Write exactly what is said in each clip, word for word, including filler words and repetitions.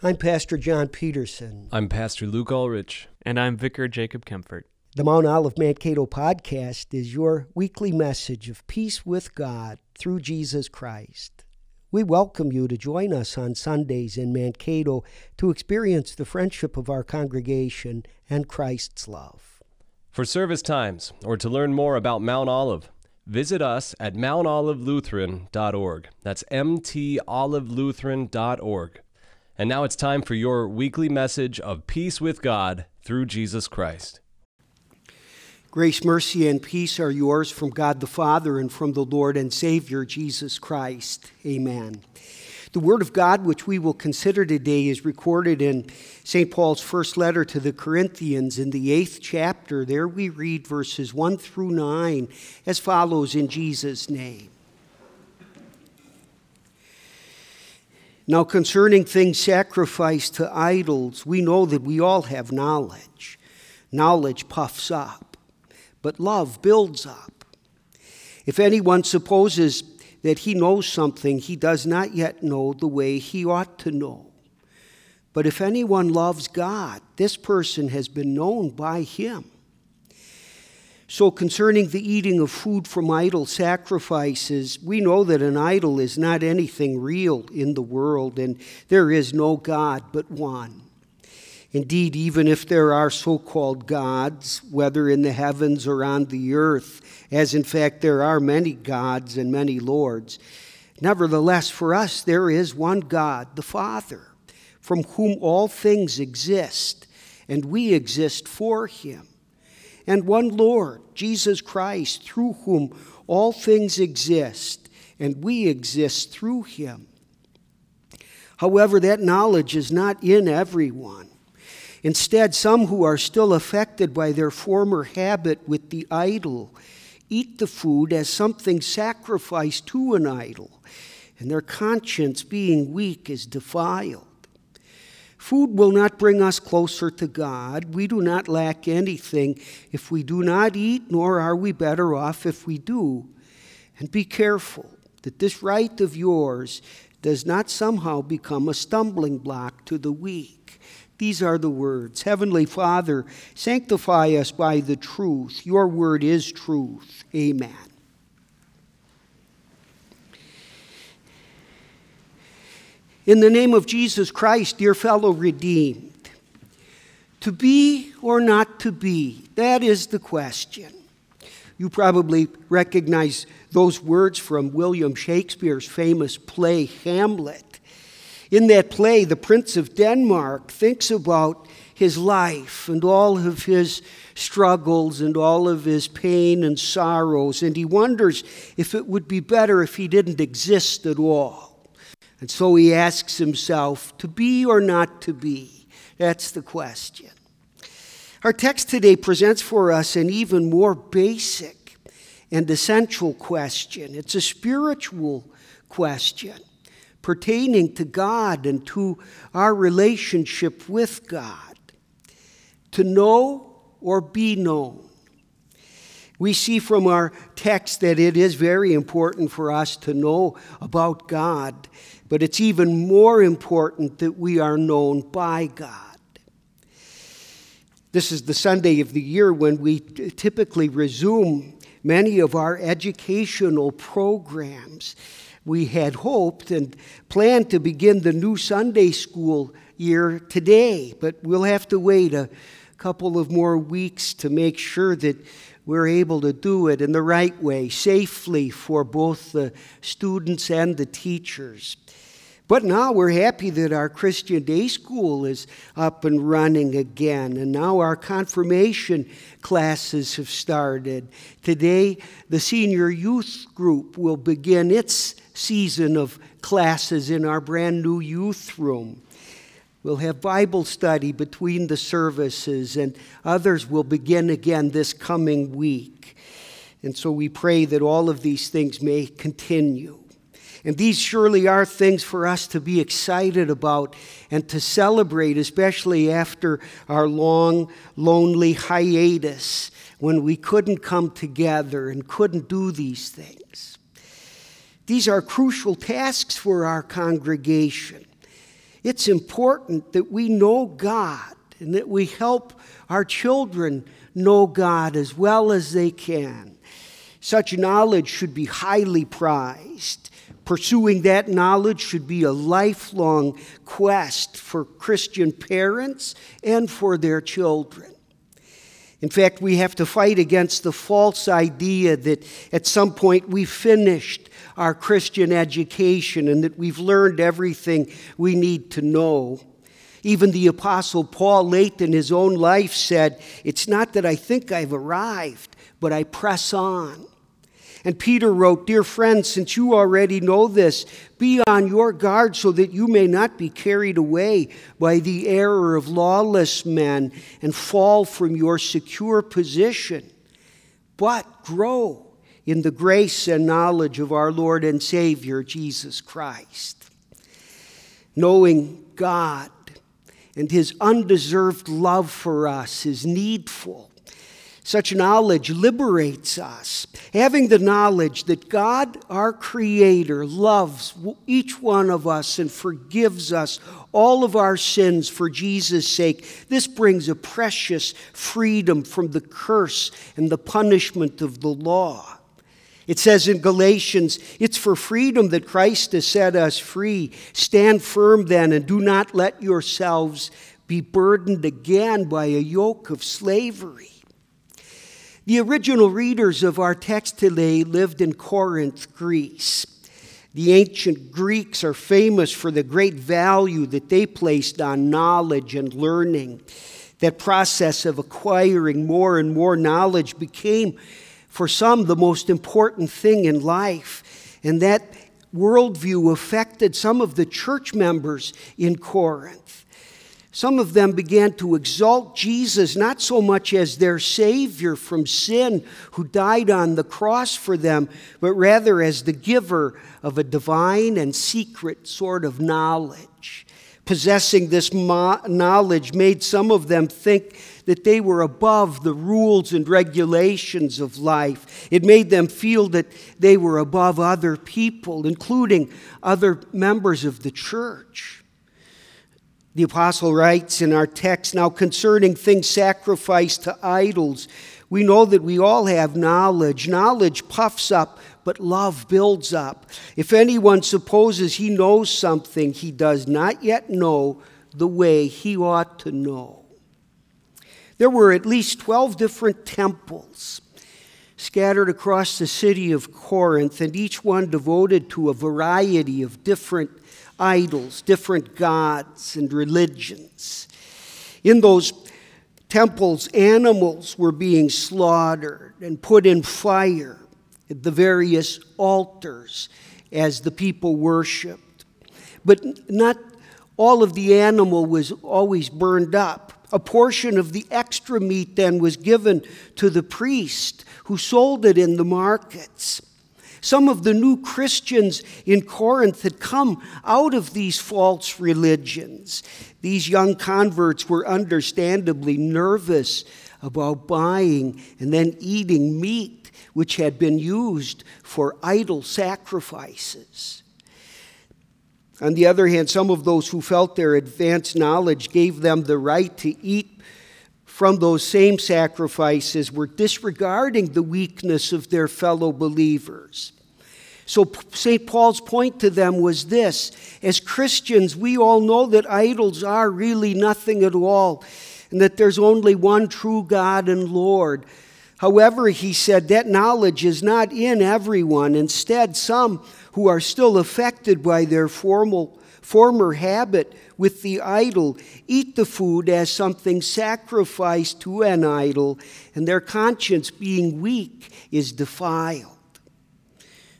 I'm Pastor John Peterson. I'm Pastor Luke Ulrich. And I'm Vicar Jacob Kempfert. The Mount Olive Mankato podcast is your weekly message of peace with God through Jesus Christ. We welcome you to join us on Sundays in Mankato to experience the friendship of our congregation and Christ's love. For service times or to learn more about Mount Olive, visit us at Mount Olive Lutheran dot org. That's M T Olive Lutheran dot org. And now it's time for your weekly message of peace with God through Jesus Christ. Grace, mercy, and peace are yours from God the Father and from the Lord and Savior, Jesus Christ. Amen. The Word of God, which we will consider today, is recorded in Saint Paul's first letter to the Corinthians in the eighth chapter. There we read verses one through nine as follows in Jesus' name. Now concerning things sacrificed to idols, we know that we all have knowledge. Knowledge puffs up, but love builds up. If anyone supposes that he knows something, he does not yet know the way he ought to know. But if anyone loves God, this person has been known by him. So concerning the eating of food from idol sacrifices, we know that an idol is not anything real in the world, and there is no God but one. Indeed, even if there are so-called gods, whether in the heavens or on the earth, as in fact there are many gods and many lords, nevertheless for us there is one God, the Father, from whom all things exist, and we exist for him, and one Lord, Jesus Christ, through whom all things exist, and we exist through him. However, that knowledge is not in everyone. Instead, some who are still affected by their former habit with the idol eat the food as something sacrificed to an idol, and their conscience, being weak, is defiled. Food will not bring us closer to God. We do not lack anything if we do not eat, nor are we better off if we do. And be careful that this right of yours does not somehow become a stumbling block to the weak. These are the words. Heavenly Father, sanctify us by the truth. Your word is truth. Amen. In the name of Jesus Christ, dear fellow redeemed, to be or not to be, that is the question. You probably recognize those words from William Shakespeare's famous play, Hamlet. In that play, the Prince of Denmark thinks about his life and all of his struggles and all of his pain and sorrows, and he wonders if it would be better if he didn't exist at all. And so he asks himself, to be or not to be? That's the question. Our text today presents for us an even more basic and essential question. It's a spiritual question pertaining to God and to our relationship with God. To know or be known. We see from our text that it is very important for us to know about God, but it's even more important that we are known by God. This is the Sunday of the year when we t- typically resume many of our educational programs. We had hoped and planned to begin the new Sunday school year today, but we'll have to wait a couple of more weeks to make sure that we're able to do it in the right way, safely for both the students and the teachers. But now we're happy that our Christian Day School is up and running again, and now our confirmation classes have started. Today, the senior youth group will begin its season of classes in our brand new youth room. We'll have Bible study between the services, and others will begin again this coming week. And so we pray that all of these things may continue. And these surely are things for us to be excited about and to celebrate, especially after our long, lonely hiatus when we couldn't come together and couldn't do these things. These are crucial tasks for our congregation. It's important that we know God and that we help our children know God as well as they can. Such knowledge should be highly prized. Pursuing that knowledge should be a lifelong quest for Christian parents and for their children. In fact, we have to fight against the false idea that at some point we finished our Christian education and that we've learned everything we need to know. Even the Apostle Paul, late in his own life, said, "It's not that I think I've arrived, but I press on." And Peter wrote, "Dear friends, since you already know this, be on your guard so that you may not be carried away by the error of lawless men and fall from your secure position, but grow in the grace and knowledge of our Lord and Savior, Jesus Christ." Knowing God and his undeserved love for us is needful. Such knowledge liberates us. Having the knowledge that God, our Creator, loves each one of us and forgives us all of our sins for Jesus' sake, this brings a precious freedom from the curse and the punishment of the law. It says in Galatians, "It's for freedom that Christ has set us free. Stand firm then and do not let yourselves be burdened again by a yoke of slavery." The original readers of our text today lived in Corinth, Greece. The ancient Greeks are famous for the great value that they placed on knowledge and learning. That process of acquiring more and more knowledge became, for some, the most important thing in life. And that worldview affected some of the church members in Corinth. Some of them began to exalt Jesus, not so much as their Savior from sin who died on the cross for them, but rather as the giver of a divine and secret sort of knowledge. Possessing this mo- knowledge made some of them think that they were above the rules and regulations of life. It made them feel that they were above other people, including other members of the church. The apostle writes in our text, "Now concerning things sacrificed to idols, we know that we all have knowledge. Knowledge puffs up, but love builds up. If anyone supposes he knows something, he does not yet know the way he ought to know." There were at least twelve different temples scattered across the city of Corinth, and each one devoted to a variety of different idols, different gods and religions. In those temples, animals were being slaughtered and put in fire at the various altars as the people worshiped. But not all of the animal was always burned up. A portion of the extra meat then was given to the priest who sold it in the markets. Some of the new Christians in Corinth had come out of these false religions. These young converts were understandably nervous about buying and then eating meat, which had been used for idol sacrifices. On the other hand, some of those who felt their advanced knowledge gave them the right to eat from those same sacrifices, were disregarding the weakness of their fellow believers. So Saint Paul's point to them was this: as Christians, we all know that idols are really nothing at all, and that there's only one true God and Lord. However, he said, that knowledge is not in everyone. Instead, some who are still affected by their formal former habit with the idol eat the food as something sacrificed to an idol, and their conscience, being weak, is defiled.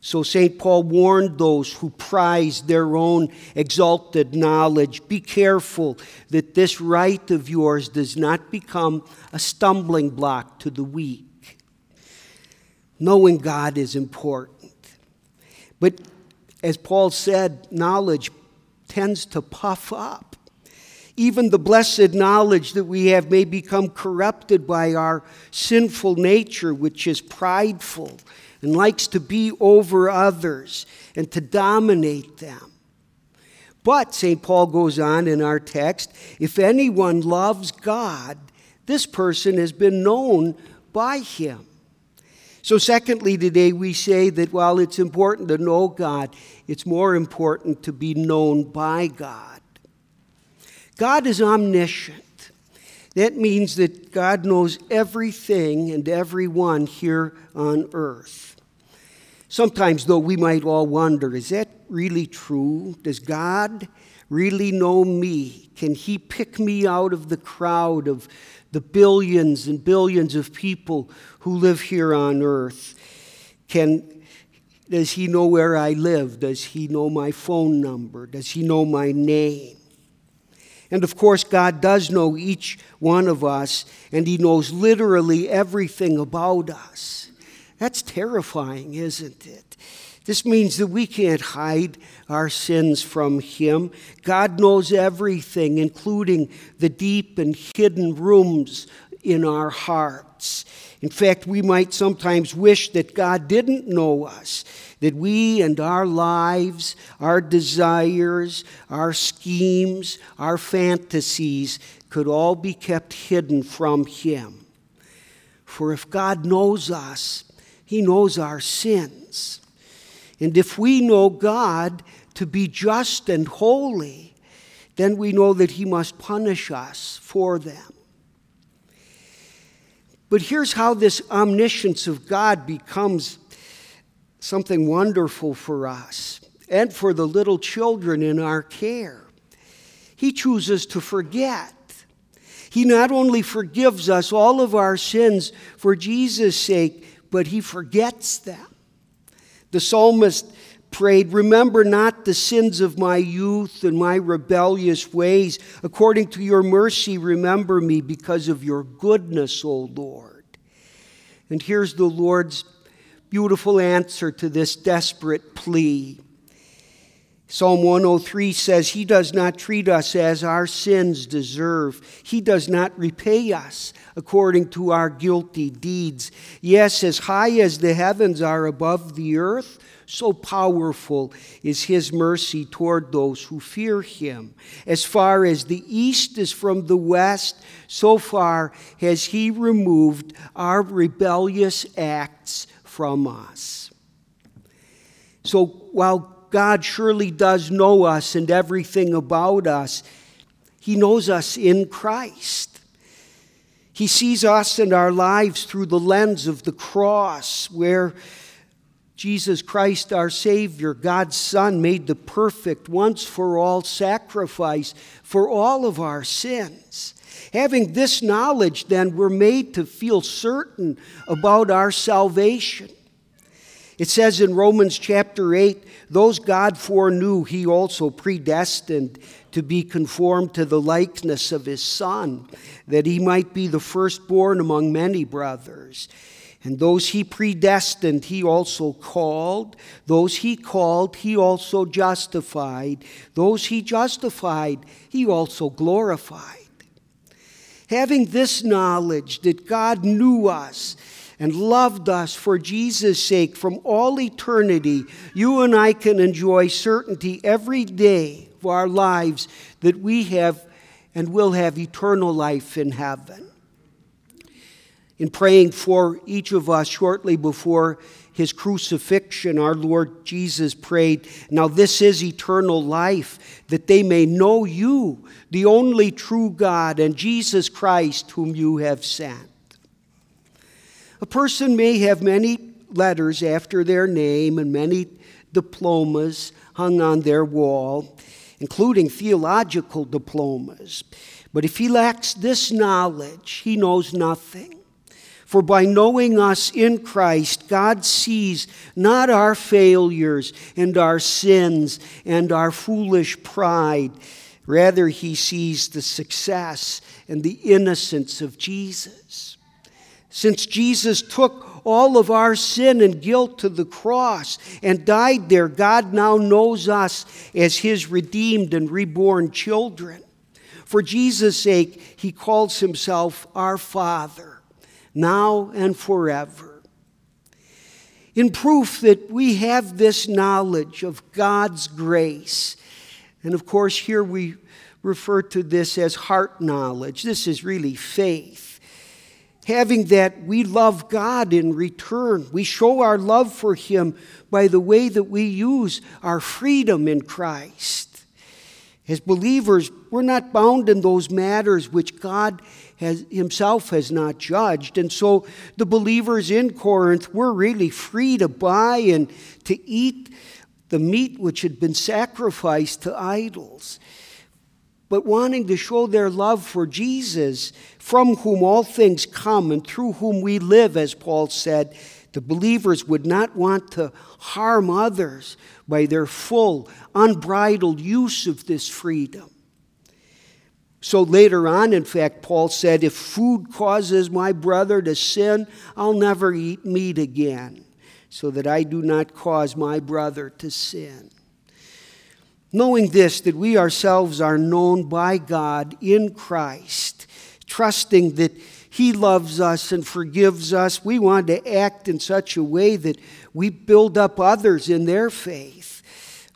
So Saint Paul warned those who prize their own exalted knowledge, be careful that this right of yours does not become a stumbling block to the weak. Knowing God is important. But as Paul said, knowledge tends to puff up. Even the blessed knowledge that we have may become corrupted by our sinful nature, which is prideful and likes to be over others and to dominate them. But, Saint Paul goes on in our text, if anyone loves God, this person has been known by him. So secondly, today we say that while it's important to know God, it's more important to be known by God. God is omniscient. That means that God knows everything and everyone here on earth. Sometimes, though, we might all wonder, is that really true? Does God really know me? Can he pick me out of the crowd of the billions and billions of people who live here on earth? Can, does he know where I live? Does he know my phone number? Does he know my name? And of course, God does know each one of us, and he knows literally everything about us. That's terrifying, isn't it? This means that we can't hide our sins from him. God knows everything, including the deep and hidden rooms in our hearts. In fact, we might sometimes wish that God didn't know us, that we and our lives, our desires, our schemes, our fantasies could all be kept hidden from him. For if God knows us, he knows our sins. And if we know God to be just and holy, then we know that he must punish us for them. But here's how this omniscience of God becomes something wonderful for us and for the little children in our care. He chooses to forget. He not only forgives us all of our sins for Jesus' sake, but he forgets them. The psalmist prayed, "Remember not the sins of my youth and my rebellious ways. According to your mercy, remember me because of your goodness, O Lord." And here's the Lord's beautiful answer to this desperate plea. Psalm one oh three says, "He does not treat us as our sins deserve. He does not repay us according to our guilty deeds. Yes, as high as the heavens are above the earth, so powerful is his mercy toward those who fear him. As far as the east is from the west, so far has he removed our rebellious acts from us." So while God surely does know us and everything about us, he knows us in Christ. He sees us and our lives through the lens of the cross, where Jesus Christ, our Savior, God's Son, made the perfect once-for-all sacrifice for all of our sins. Having this knowledge, then, we're made to feel certain about our salvation. It says in Romans chapter eight, "Those God foreknew, he also predestined to be conformed to the likeness of his Son, that he might be the firstborn among many brothers. And those he predestined, he also called. Those he called, he also justified. Those he justified, he also glorified." Having this knowledge that God knew us and loved us for Jesus' sake from all eternity, you and I can enjoy certainty every day of our lives that we have and will have eternal life in heaven. In praying for each of us shortly before his crucifixion, our Lord Jesus prayed, "Now this is eternal life, that they may know you, the only true God, and Jesus Christ, whom you have sent." A person may have many letters after their name and many diplomas hung on their wall, including theological diplomas. But if he lacks this knowledge, he knows nothing. For by knowing us in Christ, God sees not our failures and our sins and our foolish pride. Rather, he sees the success and the innocence of Jesus. Since Jesus took all of our sin and guilt to the cross and died there, God now knows us as his redeemed and reborn children. For Jesus' sake, he calls himself our Father, now and forever. In proof that we have this knowledge of God's grace And of course, here we refer to this as heart knowledge. This is really faith. Having that we love God in return. We show our love for Him by the way that we use our freedom in Christ. As believers, we're not bound in those matters which God has, Himself has not judged. And so the believers in Corinth were really free to buy and to eat the meat which had been sacrificed to idols, but wanting to show their love for Jesus, from whom all things come and through whom we live, as Paul said, the believers would not want to harm others by their full, unbridled use of this freedom. So later on, in fact, Paul said, if food causes my brother to sin, I'll never eat meat again, so that I do not cause my brother to sin. Knowing this, that we ourselves are known by God in Christ, trusting that He loves us and forgives us, we want to act in such a way that we build up others in their faith.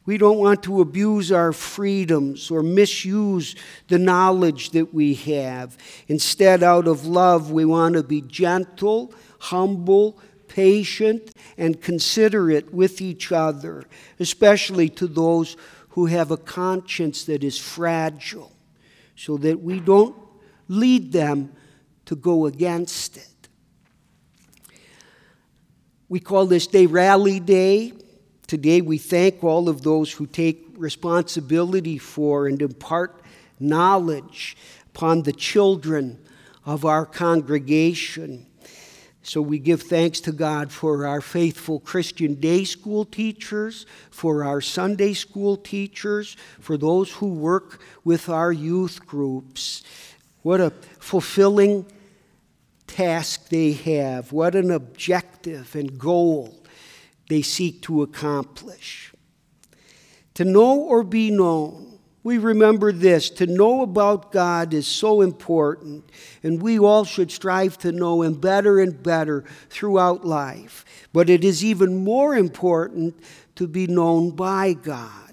We don't want to abuse our freedoms or misuse the knowledge that we have. Instead, out of love, we want to be gentle, humble, patient, and considerate with each other, especially to those who have a conscience that is fragile, so that we don't lead them to go against it. We call this day Rally Day. Today we thank all of those who take responsibility for and impart knowledge upon the children of our congregation. So we give thanks to God for our faithful Christian day school teachers, for our Sunday school teachers, for those who work with our youth groups. What a fulfilling task they have. What an objective and goal they seek to accomplish. To know or be known. We remember this, to know about God is so important, and we all should strive to know Him better and better throughout life. But it is even more important to be known by God,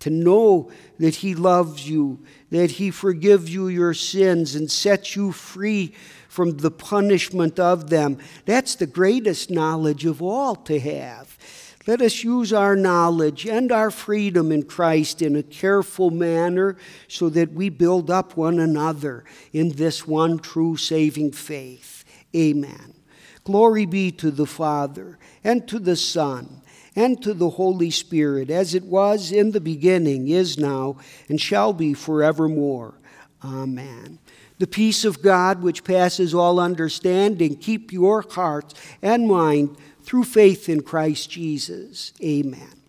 to know that He loves you, that He forgives you your sins and sets you free from the punishment of them. That's the greatest knowledge of all to have. Let us use our knowledge and our freedom in Christ in a careful manner so that we build up one another in this one true saving faith. Amen. Glory be to the Father, and to the Son, and to the Holy Spirit, as it was in the beginning, is now, and shall be forevermore. Amen. The peace of God, which passes all understanding, keep your hearts and minds through faith in Christ Jesus. Amen.